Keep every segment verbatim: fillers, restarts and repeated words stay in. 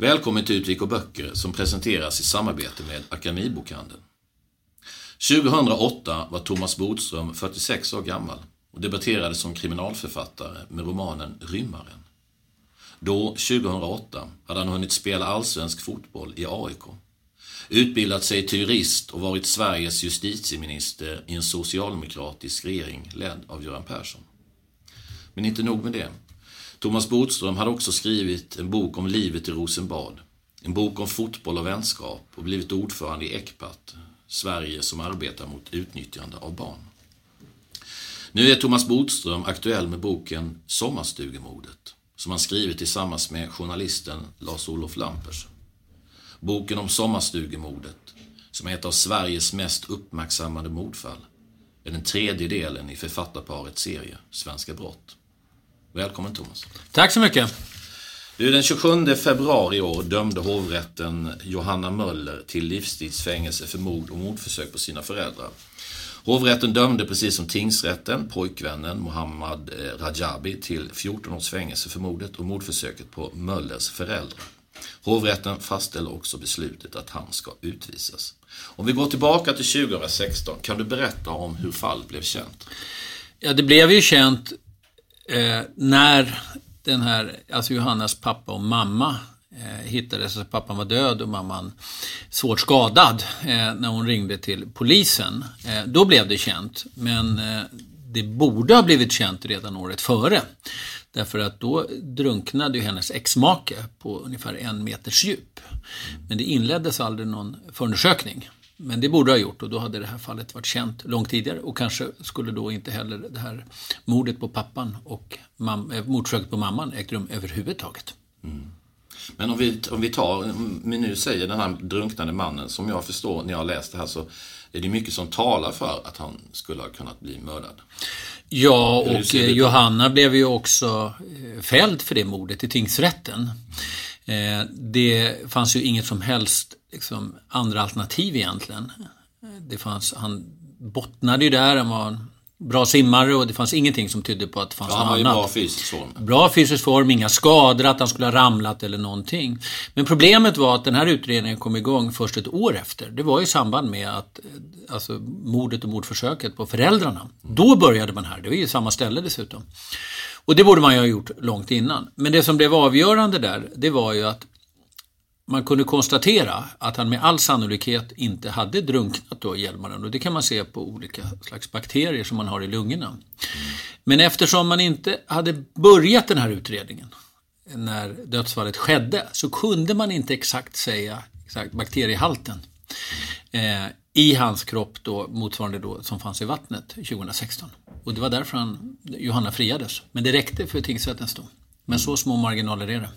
Välkommen till Utvik och böcker som presenteras i samarbete med Akademibokhandeln. tjugohundraåtta var Thomas Bodström fyrtiosex år gammal och debuterade som kriminalförfattare med romanen Rymaren. Då, tjugohundraåtta, hade han hunnit spela allsvensk fotboll i A I K, utbildat sig till jurist och varit Sveriges justitieminister i en socialdemokratisk regering ledd av Göran Persson. Men inte nog med det. Thomas Bodström hade också skrivit en bok om livet i Rosenbad, en bok om fotboll och vänskap och blivit ordförande i Ekpatt, Sverige som arbetar mot utnyttjande av barn. Nu är Thomas Bodström aktuell med boken Sommarstugemordet, som han skrivit tillsammans med journalisten Lars-Olof Lampers. Boken om sommarstugemordet, som är ett av Sveriges mest uppmärksammade mordfall, är den tredje delen i författarparets serie Svenska brott. Välkommen Thomas. Tack så mycket. Du, den tjugosjunde februari i år dömde hovrätten Johanna Möller till livstidsfängelse för mord och mordförsök på sina föräldrar. Hovrätten dömde precis som tingsrätten pojkvännen Mohammad Rajabi till fjorton års fängelse för mordet och mordförsöket på Möllers föräldrar. Hovrätten fastställde också beslutet att han ska utvisas. Om vi går tillbaka till tjugohundrasexton, kan du berätta om hur fallet blev känt? Ja, det blev ju känt Eh, när den här, alltså Johannas pappa och mamma eh, hittades, så pappan var död och mamman svårt skadad eh, när hon ringde till polisen, eh, då blev det känt, men eh, det borde ha blivit känt redan året före, därför att då drunknade ju hennes exmake på ungefär en meters djup, men det inleddes aldrig någon förundersökning. Men det borde ha gjort, och då hade det här fallet varit känt långt tidigare, och kanske skulle då inte heller det här mordet på pappan och mam- mordförsöket på mamman ägt rum överhuvudtaget. Mm. Men om vi, om vi tar, om vi nu säger den här drunknade mannen, som jag förstår när jag läste det här, så är det mycket som talar för att han skulle ha kunnat bli mördad. Ja, och Johanna blev ju också fälld för det mordet i tingsrätten. Det fanns ju inget som helst liksom andra alternativ egentligen. Det fanns, han bottnade ju där, han var en bra simmare och det fanns ingenting som tydde på att det fanns ja, något annat. Han var ju bra fysisk form. Bra fysisk form, inga skador, att han skulle ha ramlat eller någonting. Men problemet var att den här utredningen kom igång först ett år efter. Det var i samband med att alltså, mordet och mordförsöket på föräldrarna. Mm. Då började man här, det var ju samma ställe dessutom. Och det borde man ju ha gjort långt innan. Men det som blev avgörande där, det var ju att man kunde konstatera att han med all sannolikhet inte hade drunknat då i Hjälmaren. Och det kan man se på olika slags bakterier som man har i lungorna. Men eftersom man inte hade börjat den här utredningen när dödsfallet skedde, så kunde man inte exakt säga exakt bakteriehalten eh, i hans kropp då, motsvarande då som fanns i vattnet tjugohundrasexton. Och det var därför han, Johanna friades. Men det räckte för tingsrättens dom. Men så små marginaler är det.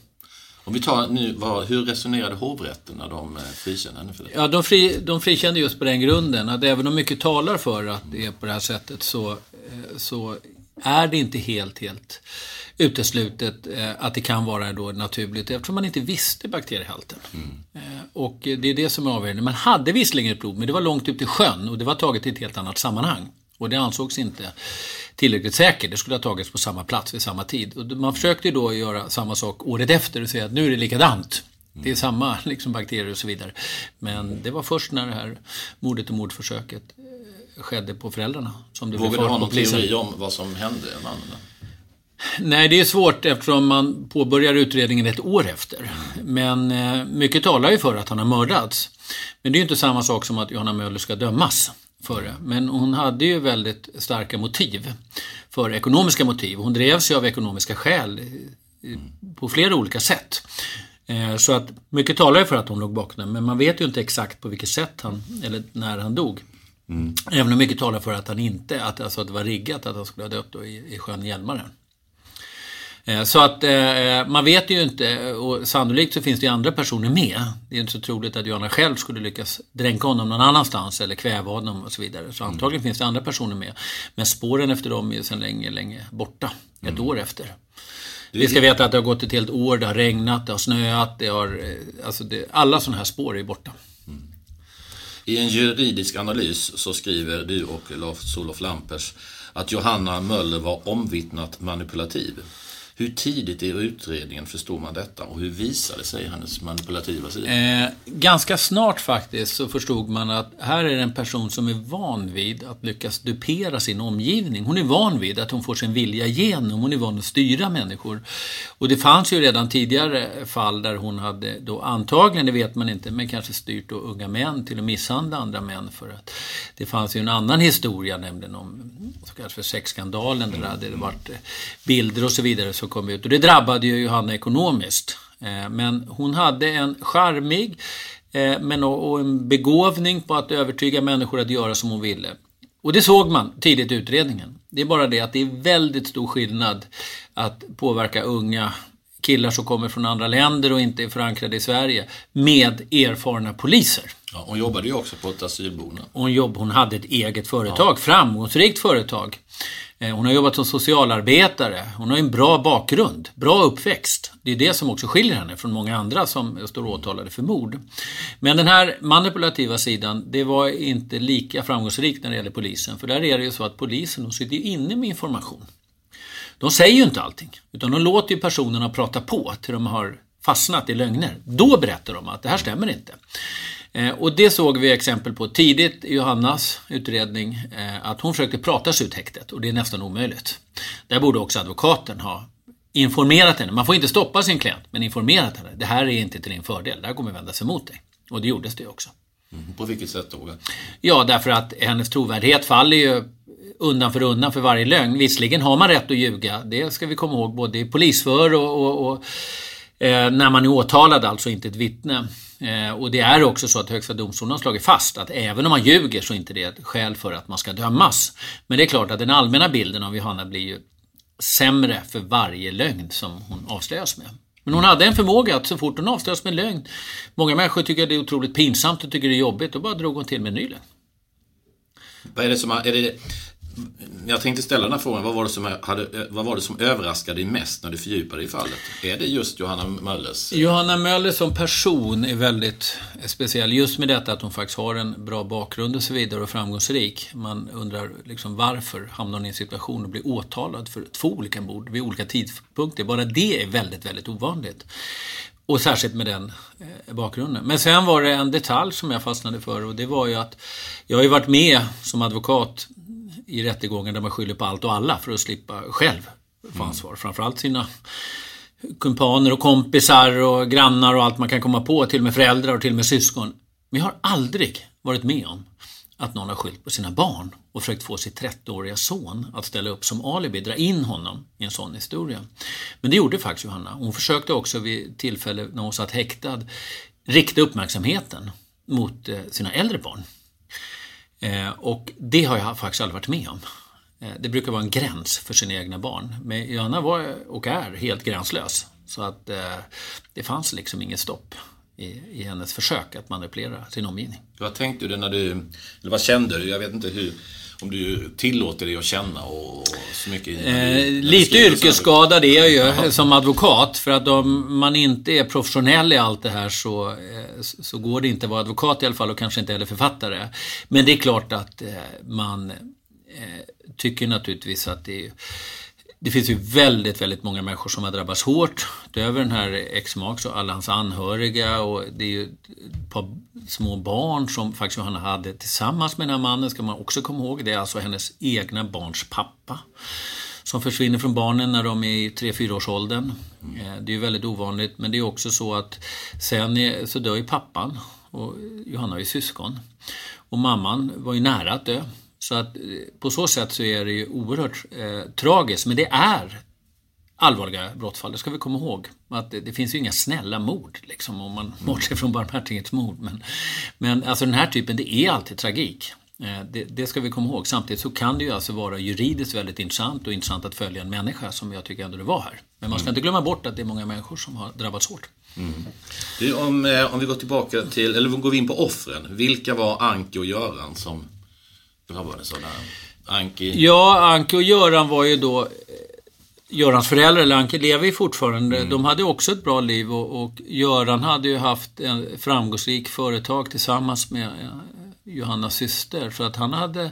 Om vi tar nu, vad, hur resonerade hovrätten när de frikände henne för det? Ja, de, fri, de frikände just på den grunden att även om mycket talar för att det är på det här sättet, så, så är det inte helt, helt uteslutet att det kan vara då naturligt, eftersom man inte visste bakteriehalten. Mm. Och det är det som är avgörande. Man hade visserligen ett blod, men det var långt ut i sjön och det var taget i ett helt annat sammanhang. Och det ansågs inte tillräckligt säker. Det skulle ha tagits på samma plats vid samma tid. Och man försökte ju då göra samma sak året efter och säga att nu är det likadant. Det är samma liksom, bakterier och så vidare. Men det var först när det här mordet och mordförsöket skedde på föräldrarna. Som det vågar blev du ha någon teori om vad som hände i mannen? Nej, det är svårt eftersom man påbörjar utredningen ett år efter. Men eh, mycket talar ju för att han har mördats. Men det är ju inte samma sak som att Johanna Möller ska dömas för det. Men hon hade ju väldigt starka motiv, för ekonomiska motiv. Hon drevs ju av ekonomiska skäl eh, på flera olika sätt. Eh, så att mycket talar ju för att hon låg bakom. Men man vet ju inte exakt på vilket sätt han, eller när han dog. Mm. Även om mycket talar för att han inte, att, alltså, att det var riggat att han skulle ha dött då i, i sjön Hjälmaren. Så att eh, man vet ju inte, och sannolikt så finns det ju andra personer med. Det är inte så troligt att Johanna själv skulle lyckas dränka honom någon annanstans eller kväva honom och så vidare. Så antagligen mm. finns det andra personer med. Men spåren efter dem är ju sedan länge, länge borta. Ett mm. år efter. Det är... Vi ska veta att det har gått ett helt år, det har regnat, det har snöat, det har, alltså det, alla sådana här spår är borta. Mm. I en juridisk analys så skriver du och Lars-Olof Lampers att Johanna Möller var omvittnat manipulativ. Hur tidigt i utredningen förstår man detta och hur visade sig hennes manipulativa sida? Eh, ganska snart faktiskt så förstod man att här är en person som är van vid att lyckas dupera sin omgivning. Hon är van vid att hon får sin vilja igenom, hon är van att styra människor. Och det fanns ju redan tidigare fall där hon hade då antagligen, det vet man inte, men kanske styrt då unga män till att misshandla andra män. För att det fanns ju en annan historia, nämligen om så kallas för sexskandalen, där det hade varit bilder och så vidare som kom ut. Och det drabbade ju Johanna ekonomiskt. Men hon hade en charmig men och en begåvning på att övertyga människor att göra som hon ville. Och det såg man tidigt i utredningen. Det är bara det att det är väldigt stor skillnad att påverka unga killar som kommer från andra länder och inte är förankrade i Sverige med erfarna poliser. Ja, hon jobbade ju också på ett asylboende. Hon, jobb, hon hade ett eget företag, ja. Framgångsrikt företag. Hon har jobbat som socialarbetare, hon har en bra bakgrund, bra uppväxt. Det är det som också skiljer henne från många andra som står åtalade för mord. Men den här manipulativa sidan, det var inte lika framgångsrikt när det gäller polisen. För där är det ju så att polisen, de sitter ju inne med information. De säger ju inte allting, utan de låter ju personerna prata på till de har fastnat i lögner. Då berättar de att det här stämmer inte. Och det såg vi exempel på tidigt i Johannas utredning, att hon försökte prata sig ut häktet och det är nästan omöjligt. Där borde också advokaten ha informerat henne. Man får inte stoppa sin klient, men informerat henne. Det här är inte till din fördel, det här kommer vända sig mot dig. Och det gjordes det också. Mm. På vilket sätt då? Ja, därför att hennes trovärdighet faller ju undan för undan för varje lögn. Visserligen har man rätt att ljuga, det ska vi komma ihåg, både i polisför och... och, och Eh, när man är åtalad, alltså inte ett vittne. Eh, och det är också så att Högsta domstolen har slagit fast att även om man ljuger så är inte det ett skäl för att man ska dömas. Men det är klart att den allmänna bilden av Johanna blir ju sämre för varje lögn som hon avslöjas med. Men hon hade en förmåga att så fort hon avslöjas med lögn, många människor tycker att det är otroligt pinsamt och tycker det är jobbigt, och bara drog hon till med nylen. Vad är det som är det... Jag tänkte ställa den här frågan, vad var, det som hade, vad var det som överraskade dig mest när du fördjupade i fallet? Är det just Johanna Möllers? Johanna Möller som person är väldigt speciell, just med detta att hon faktiskt har en bra bakgrund och så vidare och framgångsrik. Man undrar liksom varför hamnar hon i en situation och blir åtalad för två olika mord vid olika tidpunkter. Bara det är väldigt, väldigt ovanligt. Och särskilt med den bakgrunden. Men sen var det en detalj som jag fastnade för, och det var ju att jag har ju varit med som advokat i rättegången där man skyller på allt och alla för att slippa själv få ansvar. Mm. Framförallt sina kumpaner och kompisar och grannar och allt man kan komma på, till och med föräldrar och till och med syskon. Men jag har aldrig varit med om att någon har skyllt på sina barn och försökt få sitt trettioåriga son att ställa upp som alibi, dra in honom i en sån historia. Men det gjorde faktiskt Johanna. Hon försökte också vid tillfälle när hon satt häktad rikta uppmärksamheten mot sina äldre barn. Eh, och det har jag faktiskt aldrig varit med om. Eh, det brukar vara en gräns för sina egna barn. Men Johanna var och är helt gränslös. Så att eh, det fanns liksom inget stopp i, i hennes försök att manipulera sin omgivning. Vad tänkte du när du, eller vad kände du? Jag vet inte hur, om du tillåter dig att känna och, och så mycket. Eh, lite yrkesskadad är jag ju som advokat. För att om man inte är professionell i allt det här så, så går det inte att vara advokat i alla fall, och kanske inte heller författare. Men det är klart att man tycker naturligtvis att det är, det finns ju väldigt, väldigt många människor som har drabbats hårt. Utöver den här ex-maks och alla hans anhöriga, och det är ju ett par små barn som faktiskt Johanna hade tillsammans med den här mannen, ska man också komma ihåg. Det är alltså hennes egna barns pappa som försvinner från barnen när de är i tre fyra års åldern. Det är ju väldigt ovanligt, men det är också så att sen är, så dör ju pappan, och Johanna är ju syskon. Och mamman var ju nära att dö. Så att på så sätt så är det ju oerhört eh, tragiskt. Men det är allvarliga brottfall, det ska vi komma ihåg. Att det, det finns ju inga snälla mord, liksom, om man bortser från barmhärtighetens mord. Men, men alltså den här typen, det är alltid tragik. Eh, det, det ska vi komma ihåg. Samtidigt så kan det ju alltså vara juridiskt väldigt intressant och intressant att följa en människa, som jag tycker ändå det var här. Men man ska mm. inte glömma bort att det är många människor som har drabbats hårt. Mm. Du, om, om vi går tillbaka till, eller går vi in på offren. Vilka var Anke och Göran som... Anki. Ja, Anki och Göran var ju då Görans föräldrar, eller Anki lever ju fortfarande. Mm. De hade också ett bra liv, och, och Göran hade ju haft en framgångsrik företag tillsammans med Johannas syster, så att han hade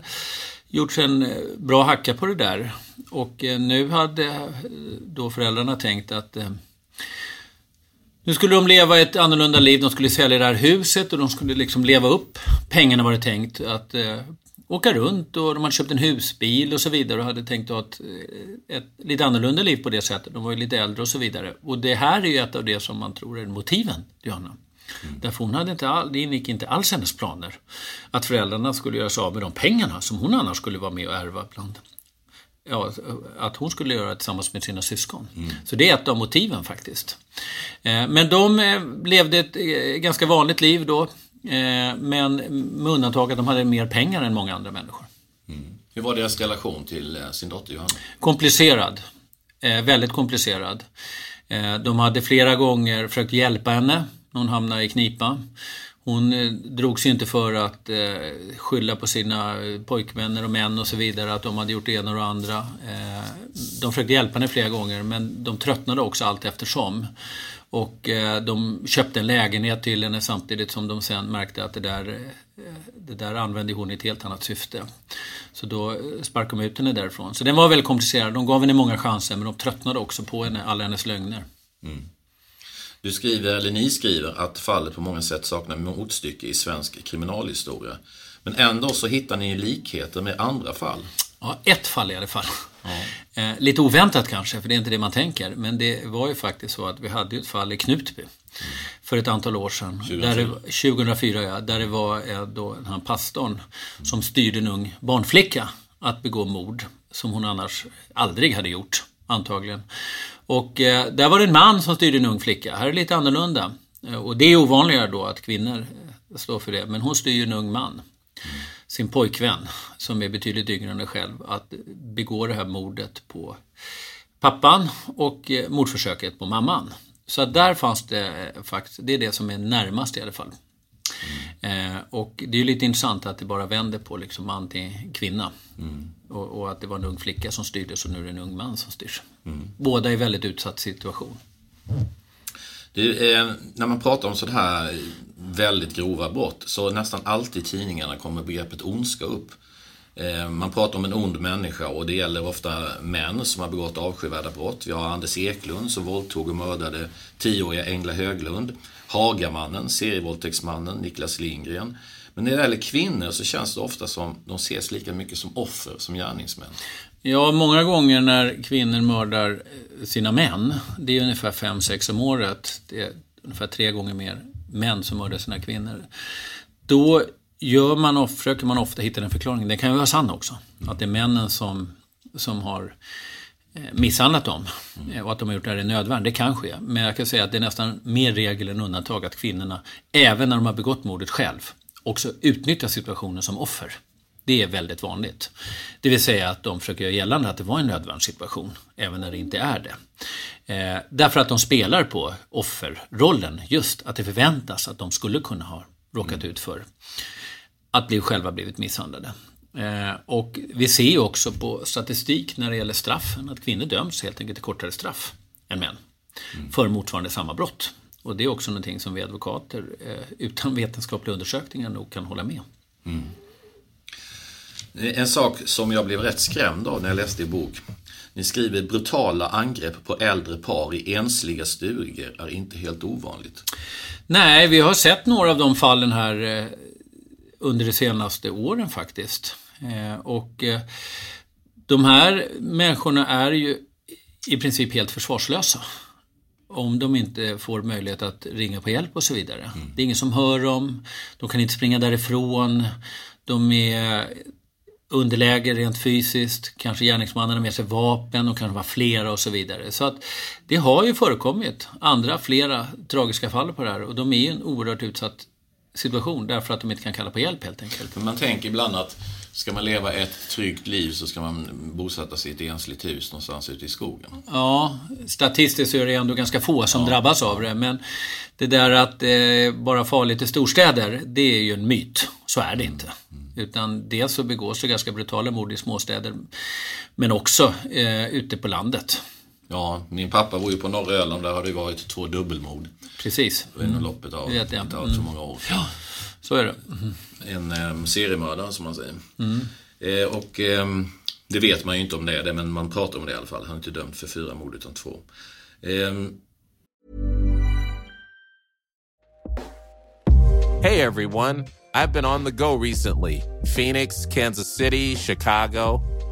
gjort en bra hacka på det där. Och eh, nu hade då föräldrarna tänkt att eh, nu skulle de leva ett annorlunda liv. De skulle sälja det här huset, och de skulle liksom leva upp pengarna, var det tänkt att eh, åka runt, och de hade köpt en husbil och så vidare, och hade tänkt ha ett, ett lite annorlunda liv på det sättet. De var ju lite äldre och så vidare. Och det här är ju ett av det som man tror är motiven till honom. Mm. Därför hon hade inte all, det ingick inte alls hennes planer att föräldrarna skulle göra sig av med de pengarna som hon annars skulle vara med och ärva bland. Ja, att hon skulle göra det tillsammans med sina syskon. Mm. Så det är ett av motiven faktiskt. Men de levde ett ganska vanligt liv då. Men med undantag att de hade mer pengar än många andra människor. Mm. Hur var deras relation till sin dotter Johanna? Komplicerad, eh, väldigt komplicerad. eh, De hade flera gånger försökt hjälpa henne. Hon hamnade i knipa. Hon eh, drog sig inte för att eh, skylla på sina pojkvänner och män och så vidare, att de hade gjort det ena och det andra. eh, De försökte hjälpa henne flera gånger, men de tröttnade också allt eftersom. Och eh, de köpte en lägenhet till henne, samtidigt som de sen märkte att det där, det där använde hon i ett helt annat syfte. Så då sparkade de ut henne därifrån. Så den var väldigt komplicerad. De gav henne många chanser, men de tröttnade också på henne, alla hennes lögner. Mm. Du skriver, eller ni skriver, att fallet på många sätt saknar motstycke i svensk kriminalhistoria. Men ändå så hittar ni likheter med andra fall. Ja, ett fall i alla fall. Ja. Eh, lite oväntat kanske, för det är inte det man tänker. Men det var ju faktiskt så att vi hade ett fall i Knutby mm. för ett antal år sedan. tjugohundrafyra, där det, tjugohundrafyra, ja, där det var eh, då den här pastorn mm. som styrde en ung barnflicka att begå mord som hon annars aldrig hade gjort, antagligen. Och eh, där var det en man som styrde en ung flicka. Här är det lite annorlunda. Eh, och det är ovanligare då att kvinnor eh, står för det. Men hon styr ju en ung man. Mm. Sin pojkvän, som är betydligt yngre än själv, att begå det här mordet på pappan och mordförsöket på mamman. Så där fanns det faktiskt, det är det som är närmast i alla fall. Mm. Eh, och det är ju lite intressant att det bara vänder på liksom man till kvinna. Mm. Och, och att det var en ung flicka som styrdes, och nu är det en ung man som styrs. Mm. Båda är väldigt utsatt situation. Du, eh, när man pratar om sådana här väldigt grova brott, så nästan alltid i tidningarna kommer begreppet ondska upp. Eh, man pratar om en ond människa, och det gäller ofta män som har begått avskyvärda brott. Vi har Anders Eklund som våldtog och mördade tioåriga Engla Höglund, Hagamannen, serievåldtäktsmannen Niklas Lindgren. Men när det gäller kvinnor så känns det ofta som de ses lika mycket som offer som gärningsmän. Ja, många gånger när kvinnor mördar sina män, det är ungefär fem sex om året, det är ungefär tre gånger mer män som mördar sina kvinnor, då gör man och försöker man ofta hitta en förklaring. Det kan ju vara sann också, mm. att det är männen som, som har misshandlat dem mm. och att de har gjort det här i nödvärn. Det kan ske, men jag kan säga att det är nästan mer regel än undantag att kvinnorna, även när de har begått mordet själv, också utnyttjar situationen som offer. Det är väldigt vanligt. Det vill säga att de försöker göra gällande att det var en nödvärnssituation, även när det inte är det. Eh, därför att de spelar på offerrollen, just att det förväntas att de skulle kunna ha råkat mm. ut för att bli själva blivit misshandlade. Eh, och vi ser ju också på statistik när det gäller straffen att kvinnor döms helt enkelt till kortare straff än män mm. för motsvarande samma brott. Och det är också någonting som vi advokater eh, utan vetenskapliga undersökningar nog kan hålla med. Mm. En sak som jag blev rätt skrämd av när jag läste i bok. Ni skriver brutala angrepp på äldre par i ensliga stugor är inte helt ovanligt. Nej, vi har sett några av de fallen här under de senaste åren faktiskt. Och de här människorna är ju i princip helt försvarslösa om de inte får möjlighet att ringa på hjälp och så vidare. Mm. Det är ingen som hör dem, de kan inte springa därifrån, de är underläge rent fysiskt, kanske gärningsmannen har med sig vapen och kan vara flera och så vidare. Så att det har ju förekommit andra flera tragiska fall på det här och de är ju en oerhört utsatt situation därför att de inte kan kalla på hjälp helt enkelt. Man tänker ibland att ska man leva ett tryggt liv så ska man bosätta sig i ett ensligt hus någonstans ute i skogen. Ja, statistiskt så är det ändå ganska få som ja. drabbas av det, men det där att eh, bara farligt i storstäder, det är ju en myt. Så är det inte. Mm. Utan dels så begås det ganska brutala mord i småstäder men också eh, ute på landet. Ja, min pappa bor ju på Norröland, där har det varit två dubbelmord. Precis. Inom mm. loppet av inte mm. allt så många år. Ja, så är det. Mm. En eh, seriemördare som man säger. Mm. Eh, och eh, det vet man ju inte om det är det, men man pratar om det i alla fall. Han är inte dömd för fyra mord utan två. Eh. Hey everyone, I've been on the go recently. Phoenix, Kansas City, Chicago.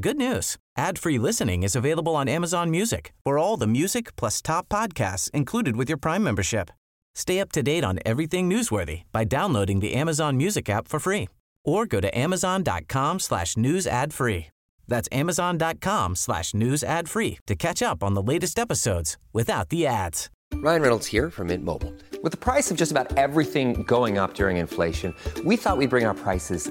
Good news. Ad-free listening is available on Amazon Music for all the music plus top podcasts included with your Prime membership. Stay up to date on everything newsworthy by downloading the Amazon Music app for free or go to amazon.com slash news ad free. That's amazon.com slash news ad free to catch up on the latest episodes without the ads. Ryan Reynolds here from Mint Mobile. With the price of just about everything going up during inflation, we thought we'd bring our prices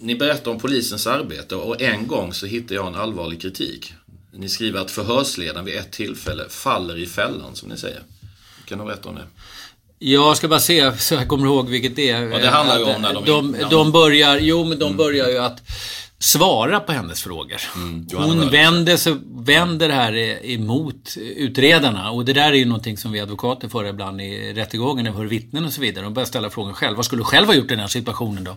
Ni berättar om polisens arbete och en gång så hittar jag en allvarlig kritik. Ni skriver att förhörsledaren vid ett tillfälle faller i fällan, som ni säger. Kan du berätta om det? Jag ska bara se så jag kommer ihåg vilket det är. Ja, det handlar ju om när de... De, de börjar, jo, men de mm. börjar ju att svara på hennes frågor. Mm, Hon vänder, sig, vänder här emot utredarna och det där är ju någonting som vi advokater för ibland i rättegången när vi hör vittnen och så vidare. De börjar ställa frågan själv. Vad skulle du själv ha gjort i den här situationen då?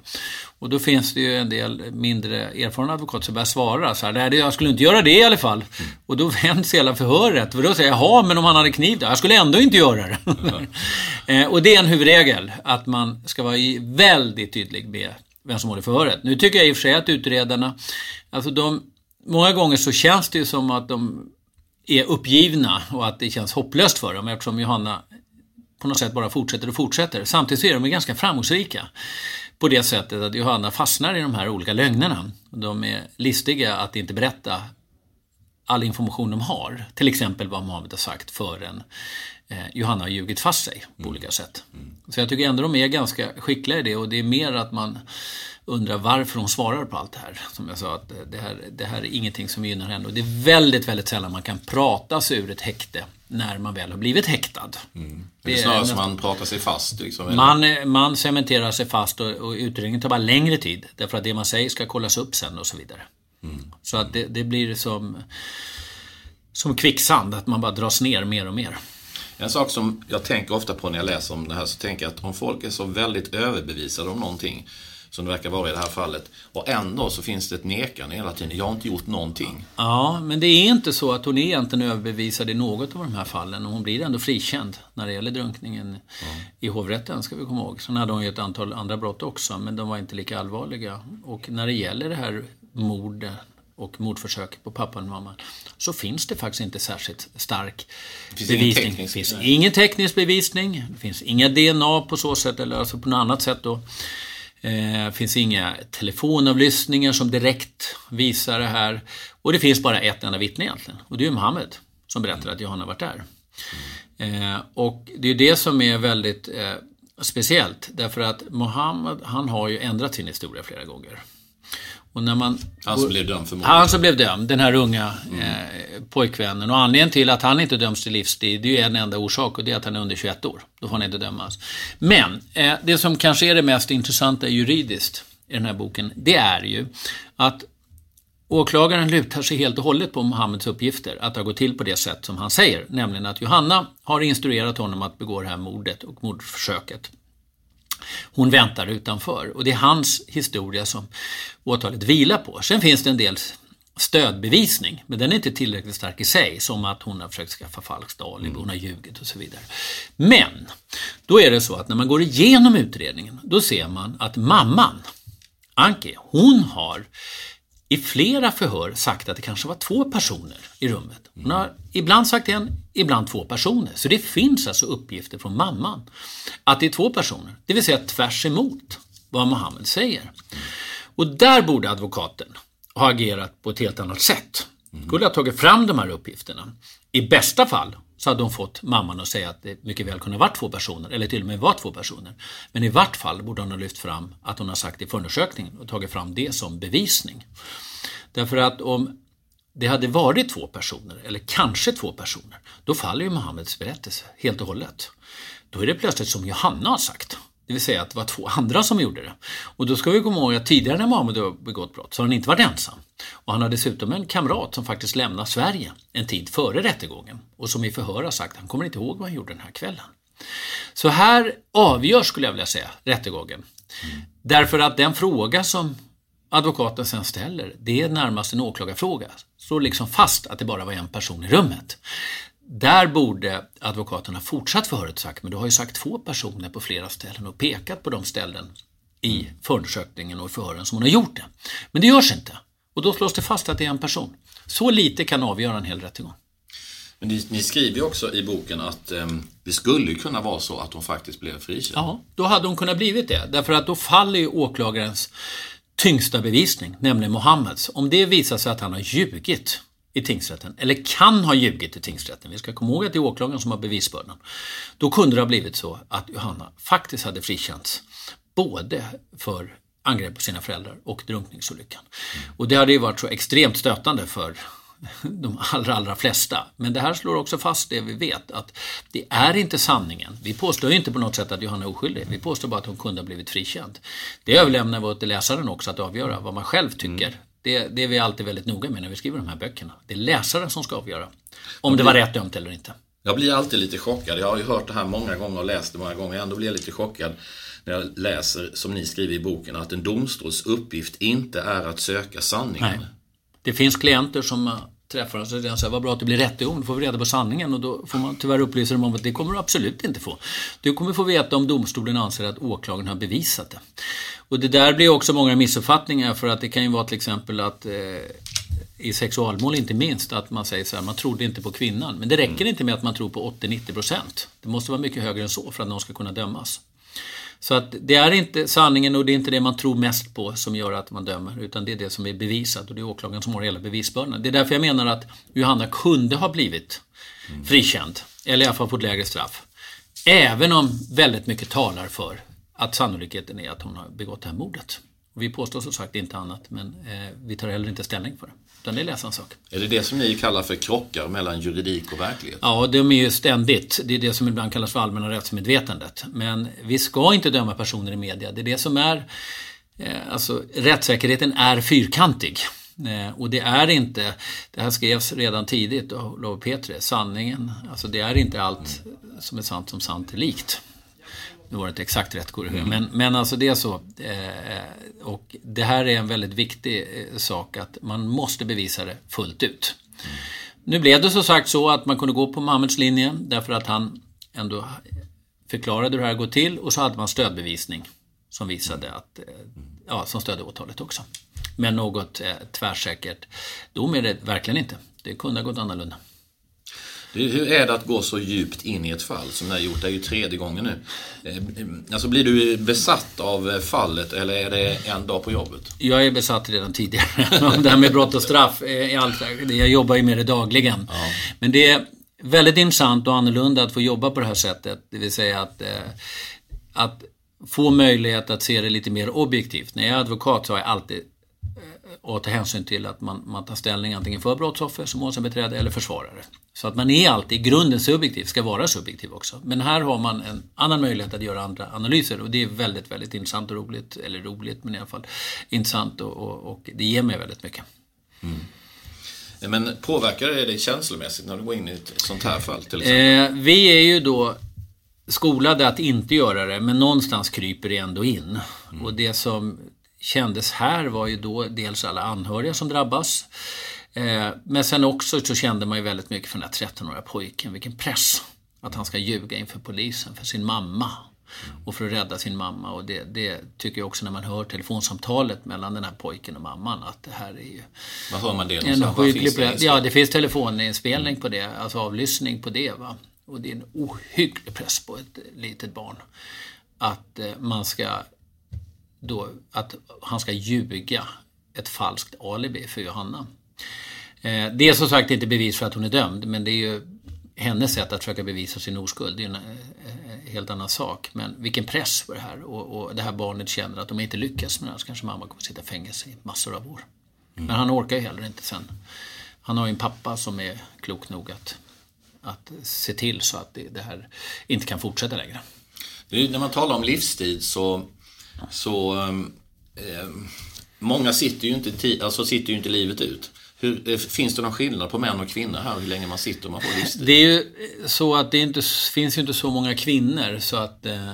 Och då finns det ju en del mindre erfarna advokater som börjar svara så här, nej, jag skulle inte göra det i alla fall. Mm. Och då vänds hela förhöret. För då säger jag, ja men om han hade kniv då? Jag skulle ändå inte göra det. Mm. Och det är en huvudregel att man ska vara väldigt tydlig med vem som håller förhöret. Nu tycker jag i och för sig att utredarna, alltså de, många gånger så känns det ju som att de är uppgivna och att det känns hopplöst för dem eftersom Johanna på något sätt bara fortsätter och fortsätter. Samtidigt så är de ganska framgångsrika på det sättet att Johanna fastnar i de här olika lögnerna. De är listiga att inte berätta all information de har, till exempel vad Mohammad har sagt förrän eh, Johanna har ljugit fast sig på mm. olika sätt. Mm. Så jag tycker ändå de är ganska skickliga i det och det är mer att man undrar varför de svarar på allt det här. Som jag sa, att det här, det här är ingenting som gynnar henne och det är väldigt, väldigt sällan man kan prata sig ur ett häkte när man väl har blivit häktad. Mm. Det är snarare som man pratar sig fast. Liksom, man, man cementerar sig fast och, och utredningen tar bara längre tid därför att det man säger ska kollas upp sen och så vidare. Mm. Så att det, det blir som, som kvicksand att man bara dras ner mer och mer. En sak som jag tänker ofta på när jag läser om det här så tänker jag att om folk är så väldigt överbevisade om någonting som det verkar vara i det här fallet och ändå så finns det ett nekande hela tiden, jag har inte gjort någonting. Ja, men det är inte så att hon är egentligen överbevisad i något av de här fallen och hon blir ändå frikänd när det gäller drunkningen mm. i hovrätten ska vi komma ihåg. Sen hade hon ju ett antal andra brott också men de var inte lika allvarliga och när det gäller det här morden och mordförsök på pappan och mamman, så finns det faktiskt inte särskilt stark finns bevisning. Ingen teknisk, finns nej. ingen teknisk bevisning, det finns inga D N A på så sätt eller alltså på något annat sätt då. Eh, finns inga telefonavlyssningar som direkt visar det här, och det finns bara ett enda vittne egentligen, och det är Mohammad som berättar att Johanna varit där. Eh, och det är det som är väldigt eh, speciellt, därför att Mohammad, han har ju ändrat sin historia flera gånger. Och när man, han som och, blev dömd för mordet. Han som blev dömd, den här unga mm. eh, pojkvännen. Och anledningen till att han inte döms till livstid, det är ju en enda orsak, och det är att han är under tjugoett år. Då får han inte dömas. Men eh, det som kanske är det mest intressanta juridiskt i den här boken, det är ju att åklagaren lutar sig helt och hållet på Mohammads uppgifter, att det har gått till på det sätt som han säger, nämligen att Johanna har instruerat honom att begå det här mordet och mordförsöket. Hon väntar utanför, och det är hans historia som åtalet vilar på. Sen finns det en del stödbevisning, men den är inte tillräckligt stark i sig, som att hon har försökt skaffa falskt alibi, hon har ljugit och så vidare. Men då är det så att när man går igenom utredningen, då ser man att mamman, Anke, hon har i flera förhör sagt att det kanske var två personer i rummet. Hon har ibland sagt en, ibland två personer. Så det finns alltså uppgifter från mamman att det är två personer. Det vill säga tvärs emot vad Mohammad säger. Och där borde advokaten ha agerat på ett helt annat sätt. Skulle ha tagit fram de här uppgifterna. I bästa fall så hade de fått mamman att säga att det mycket väl kunde ha varit två personer, eller till och med var två personer. Men i vart fall borde hon ha lyft fram att hon har sagt i förundersökningen och tagit fram det som bevisning. Därför att om det hade varit två personer, eller kanske två personer, då faller ju Mohammeds berättelse helt och hållet. Då är det plötsligt som Johanna har sagt. Det vill säga att det var två andra som gjorde det. Och då ska vi komma ihåg att tidigare när Mohammad har begått brott så har han inte varit ensam. Och han har dessutom en kamrat som faktiskt lämnar Sverige en tid före rättegången. Och som i förhör har sagt att han kommer inte ihåg vad han gjorde den här kvällen. Så här avgörs, skulle jag vilja säga, rättegången. Mm. Därför att den fråga som advokaten sen ställer, det är närmast en åklagarfråga. Så liksom fast att det bara var en person i rummet. Där borde advokaterna fortsatt förutsagt, men du har ju sagt två personer på flera ställen och pekat på de ställen i förundersökningen och förhören som hon har gjort det. Men det görs inte, och då slås det fast att det är en person. Så lite kan avgöra en hel rättegång. Men ni, ni skriver ju också i boken att eh, det skulle kunna vara så att hon faktiskt blev frikänd. Ja, då hade hon kunnat blivit det, därför att då faller ju åklagarens tyngsta bevisning, nämligen Mohammeds. Om det visar sig att han har ljugit i tingsrätten, eller kan ha ljugit i tingsrätten, vi ska komma ihåg att det är åklagaren som har bevisbördan, då kunde det ha blivit så att Johanna faktiskt hade frikänts både för angrepp på sina föräldrar och drunkningsolyckan. Mm. Och det hade ju varit så extremt stötande för de allra, allra flesta. Men det här slår också fast det vi vet, att det är inte sanningen. Vi påstår ju inte på något sätt att Johanna är oskyldig. Vi påstår bara att hon kunde ha blivit frikänd. Det överlämnar vi åt läsaren också att avgöra vad man själv tycker. Mm. Det, det är vi alltid väldigt noga med när vi skriver de här böckerna. Det är läsaren som ska avgöra om det var rätt dömt eller inte. Jag blir alltid lite chockad. Jag har ju hört det här många gånger och läst det många gånger. Jag ändå blir jag lite chockad när jag läser, som ni skriver i boken, att en domstols uppgift inte är att söka sanningen. Nej. Det finns klienter som träffar oss och säger, vad bra att det blir rättegång, då får vi reda på sanningen. Och då får man tyvärr upplysa dem om att det kommer du absolut inte få. Du kommer få veta om domstolen anser att åklagaren har bevisat det. Och det där blir också många missuppfattningar, för att det kan ju vara till exempel att eh, i sexualmål inte minst, att man säger så här, man trodde inte på kvinnan. Men det räcker inte med att man tror på åttio till nittio procent. Det måste vara mycket högre än så för att någon ska kunna dömas. Så att det är inte sanningen, och det är inte det man tror mest på som gör att man dömer, utan det är det som är bevisat, och det är åklagaren som har hela bevisbördan. Det är därför jag menar att Johanna kunde ha blivit frikänd, eller i alla fall fått lägre straff, även om väldigt mycket talar för att sannolikheten är att hon har begått det här mordet. Vi påstår som sagt inte annat, men eh, vi tar heller inte ställning för det. Utan det är läsarens sak. Är det det som ni kallar för krockar mellan juridik och verklighet? Ja, de är ju ständigt. Det är det som ibland kallas för allmänna rättsmedvetandet. Men vi ska inte döma personer i media. Det är det som är... Eh, alltså, rättssäkerheten är fyrkantig. Eh, och det är inte... Det här skrevs redan tidigt av Lov Petre. Sanningen. Alltså, det är inte allt mm. som är sant som sant är likt. Det var inte exakt rätt korrekt, mm. men, men alltså det är så. Eh, och det här är en väldigt viktig sak, att man måste bevisa det fullt ut. Mm. Nu blev det så sagt så att man kunde gå på Mohammeds linje, därför att han ändå förklarade hur det här går till, och så hade man stödbevisning som visade att, ja, som stödde åtalet också. Men något eh, tvärsäkert dom är det verkligen inte. Det kunde ha gått annorlunda. Du, hur är det att gå så djupt in i ett fall som ni har gjort? Det är ju tredje gången nu. Alltså, blir du besatt av fallet eller är det en dag på jobbet? Jag är besatt redan tidigare. Det här med brott och straff, är allt, jag jobbar ju med det dagligen. Ja. Men det är väldigt intressant och annorlunda att få jobba på det här sättet. Det vill säga att, att få möjlighet att se det lite mer objektivt. När jag är advokat så har jag alltid och ta hänsyn till att man, man tar ställning antingen för brottsoffer som målsägandebiträde eller försvarare. Så att man är alltid i grunden subjektiv, ska vara subjektiv också. Men här har man en annan möjlighet att göra andra analyser och det är väldigt, väldigt intressant och roligt, eller roligt men i alla fall intressant och, och, och det ger mig väldigt mycket. Mm. Men påverkar det dig känslomässigt när du går in i ett sånt här fall till exempel? Eh, vi är ju då skolade att inte göra det, men någonstans kryper det ändå in. Mm. Och det som kändes här var ju då dels alla anhöriga som drabbas. Eh, men sen också så kände man ju väldigt mycket för den här trettonåriga pojken. Vilken press att han ska ljuga inför polisen för sin mamma. Och för att rädda sin mamma. Och det, det tycker jag också när man hör telefonsamtalet mellan den här pojken och mamman. Att det här är ju... Vad hör man det? En ohygglig press. Ja, det finns telefoninspelning mm. på det. Alltså avlyssning på det va. Och det är en ohygglig press på ett litet barn. Att eh, man ska... Då, att han ska ljuga ett falskt alibi för Johanna. Eh, det är som sagt inte bevis för att hon är dömd, men det är ju hennes sätt att försöka bevisa sin oskuld. Det är en eh, helt annan sak. Men vilken press på det här. Och, och det här barnet känner att om inte lyckas med det här så kanske mamma kommer sitta i fängelse i massor av år. Mm. Men han orkar ju heller inte sen. Han har ju en pappa som är klok nog att, att se till så att det, det här inte kan fortsätta längre. Det är, när man talar om livstid så... Så eh, många sitter ju, inte ti- alltså sitter ju inte livet ut. Hur, finns det någon skillnad på män och kvinnor här? Hur länge man sitter och man får livstid? Det är ju så att det inte, finns ju inte så många kvinnor så att eh,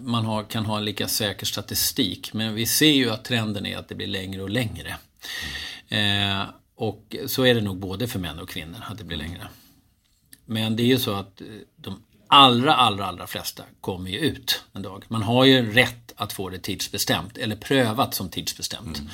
man har, kan ha en lika säker statistik. Men vi ser ju att trenden är att det blir längre och längre. Eh, och så är det nog både för män och kvinnor att det blir längre. Men det är ju så att de allra, allra, allra flesta kommer ju ut en dag. Man har ju rätt att få det tidsbestämt eller prövat som tidsbestämt. Mm.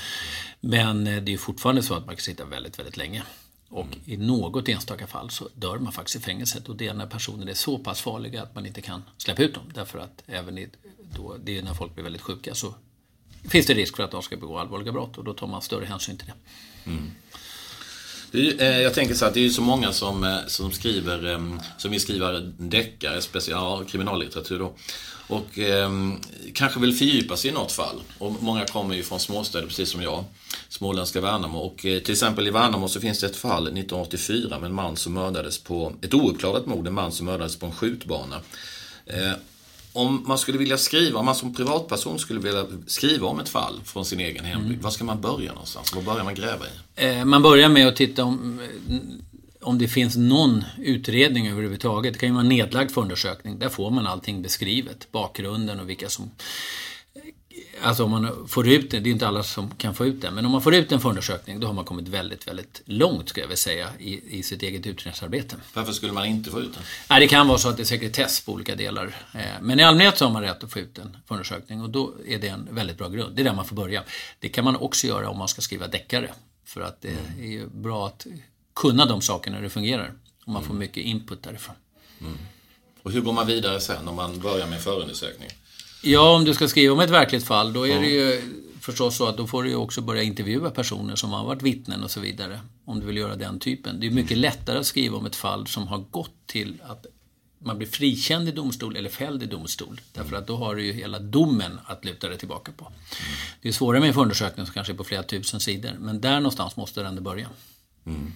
Men det är fortfarande så att man kan sitta väldigt, väldigt länge. Och mm. i något enstaka fall så dör man faktiskt i fängelset. Och det är när personer är så pass farliga att man inte kan släppa ut dem. Därför att även i, då, det är när folk blir väldigt sjuka så finns det risk för att de ska begå allvarliga brott. Och då tar man större hänsyn till det. Mm. Jag tänker så att det är ju så många som, som skriver, som vill skriva deckare, speciellt kriminallitteratur då. Och eh, kanske vill fördjupa sig i något fall. Och många kommer ju från småstäder, precis som jag. Småländska Värnamo. Och eh, till exempel i Värnamo så finns det ett fall nitton åttiofyra med en man som mördades på, ett ouppklarat mord, en man som mördades på en skjutbana. Eh, om man skulle vilja skriva, om man som privatperson skulle vilja skriva om ett fall från sin egen hembygd, mm. vad ska man börja någonstans? Vad börjar man gräva i? Eh, man börjar med att titta om... Om det finns någon utredning överhuvudtaget, det kan ju vara nedlagd för undersökning, där får man allting beskrivet, bakgrunden och vilka som... Alltså om man får ut det, det är inte alla som kan få ut det, men om man får ut en förundersökning då har man kommit väldigt, väldigt långt ska jag väl säga i, i sitt eget utredningsarbete. Varför skulle man inte få ut den? Nej, det kan vara så att det är sekretess på olika delar, men i allmänhet så har man rätt att få ut en förundersökning och då är det en väldigt bra grund, det är där man får börja. Det kan man också göra om man ska skriva deckare, för att det är ju bra att kunna de sakerna när det fungerar. Och man mm. får mycket input därifrån. Mm. Och hur går man vidare sen om man börjar med förundersökning? Ja, om du ska skriva om ett verkligt fall då är mm. det ju förstås så att då får du ju också börja intervjua personer som har varit vittnen och så vidare. Om du vill göra den typen. Det är mycket mm. lättare att skriva om ett fall som har gått till att man blir frikänd i domstol eller fälld i domstol. Därför att då har du ju hela domen att luta dig tillbaka på. Mm. Det är svårare med en förundersökning som kanske är på flera tusen sidor. Men där någonstans måste du ändå börja. Mm.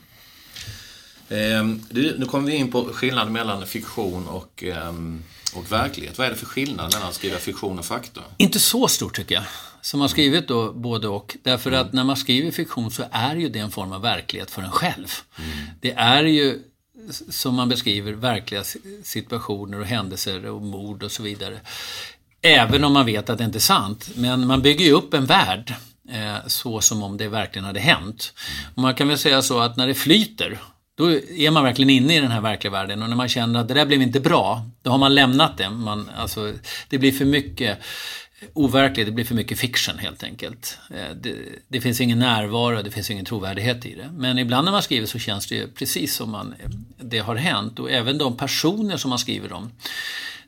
Eh, nu kommer vi in på skillnaden mellan fiktion och, eh, och verklighet. Vad är det för skillnad mellan att skriva fiktion och fakta? Inte så stor tycker jag, som har skrivit då både och. Därför mm. att när man skriver fiktion så är ju det en form av verklighet för en själv. Mm. Det är ju, som man beskriver, verkliga situationer och händelser och mord och så vidare. Även om man vet att det inte är sant. Men man bygger ju upp en värld eh, så som om det verkligen hade hänt. Och man kan väl säga så att när det flyter... Då är man verkligen inne i den här verkliga världen och när man känner att det där blev inte bra, då har man lämnat det. Man, alltså, det blir för mycket overklig, det blir för mycket fiction helt enkelt. Det, det finns ingen närvaro, det finns ingen trovärdighet i det. Men ibland när man skriver så känns det ju precis som man, det har hänt. Och även de personer som man skriver om,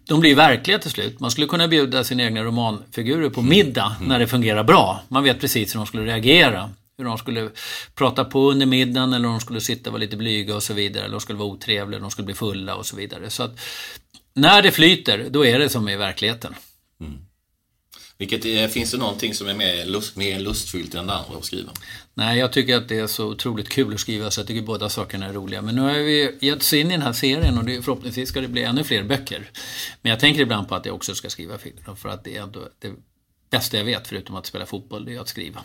de blir verkliga till slut. Man skulle kunna bjuda sina egna romanfigurer på middag när det fungerar bra. Man vet precis hur de skulle reagera. Hur de skulle prata på under middagen, eller de skulle sitta och vara lite blyga och så vidare. Eller de skulle vara otrevliga, de skulle bli fulla och så vidare. Så att när det flyter, då är det som i verkligheten. Mm. Vilket, finns det någonting som är mer, lust, mer lustfyllt än det andra att skriva? Nej, jag tycker att det är så otroligt kul att skriva, så jag tycker båda sakerna är roliga. Men nu har vi gett oss in i den här serien och det, förhoppningsvis ska det bli ännu fler böcker. Men jag tänker ibland på att jag också ska skriva film, för att det är ändå det bästa jag vet, förutom att spela fotboll, det är att skriva.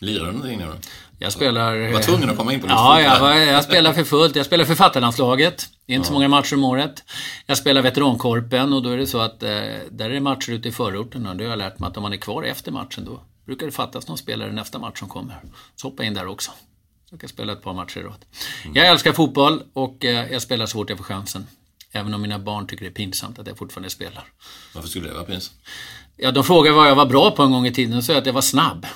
Lirar du någonting nu då? Jag spelar... Jag var tvungen att komma in på det. Ja, jag, jag spelar för fullt. Jag spelar författarlandslaget. Det är inte ja. så många matcher om året. Jag spelar veterankorpen, och då är det så att eh, där är det matcher ute i förorten. Och då har jag lärt mig att om man är kvar efter matchen, då brukar det fattas någon spelare nästa match som kommer. Så hoppa in där också. Jag kan spela ett par matcher i rad. Mm. Jag älskar fotboll och eh, jag spelar så fort jag får chansen. Även om mina barn tycker det är pinsamt att jag fortfarande spelar. Varför skulle det vara pinsamt? Ja, de frågade vad jag var bra på en gång i tiden och sa att jag var snabb.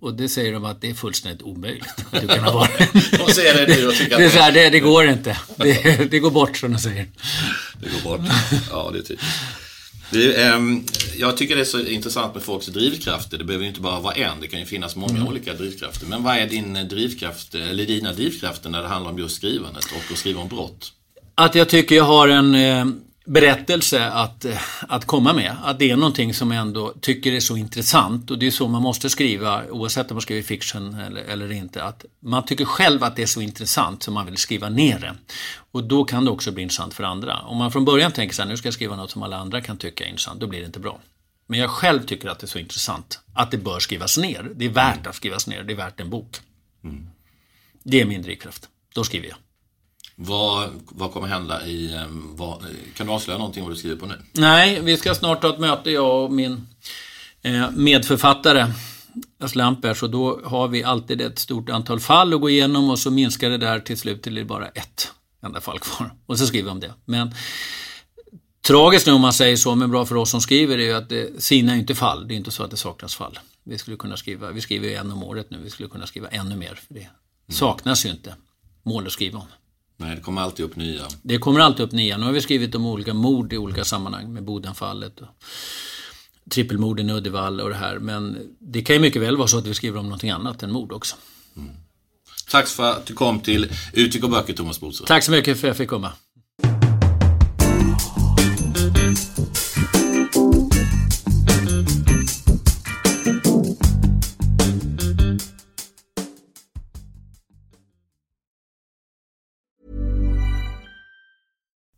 Och det säger de att det är fullständigt omöjligt. Du kan ha varit. De säger det nu och tycker att det är så här, det, det går inte. Det, det går bort, som de säger. Det går bort. Ja, det är typ. Det är, ähm, jag tycker det är så intressant med folks drivkrafter. Det behöver ju inte bara vara en. Det kan ju finnas många mm. olika drivkrafter. Men vad är din drivkraft, eller dina drivkrafter när det handlar om just skrivandet och att skriva om brott? Att jag tycker jag har en eh, berättelse att, att komma med. Att det är någonting som jag ändå tycker är så intressant. Och det är så man måste skriva, oavsett om man skriver fiction eller, eller inte. Att man tycker själv att det är så intressant som man vill skriva ner det. Och då kan det också bli intressant för andra. Om man från början tänker så här, nu ska jag skriva något som alla andra kan tycka är intressant, då blir det inte bra. Men jag själv tycker att det är så intressant att det bör skrivas ner. Det är värt att skrivas ner, det är värt en bok. Mm. Det är min drivkraft, då skriver jag. Vad, vad kommer hända i... Vad, kan du avslöja någonting vad du skriver på nu? Nej, vi ska snart ha ett möte, jag och min eh, medförfattare Aslampberg. Så då har vi alltid ett stort antal fall att gå igenom, och så minskar det där till slut till bara ett enda fall kvar. Och så skriver vi om det. Men tragiskt nu om man säger så, men bra för oss som skriver är ju att det sina inte fall. Det är inte så att det saknas fall. Vi skulle kunna skriva... Vi skriver ju en om året nu. Vi skulle kunna skriva ännu mer, för det mm. saknas ju inte mål att skriva om. Nej, det kommer alltid upp nya. Det kommer alltid upp nya. Nu har vi skrivit om olika mord i olika sammanhang, med Bodenfallet och trippelmorden i Uddevalla och det här. Men det kan ju mycket väl vara så att vi skriver om någonting annat än mord också. Mm. Tack för att du kom till Utik och böcker, Thomas Bodström. Tack så mycket för att jag fick komma.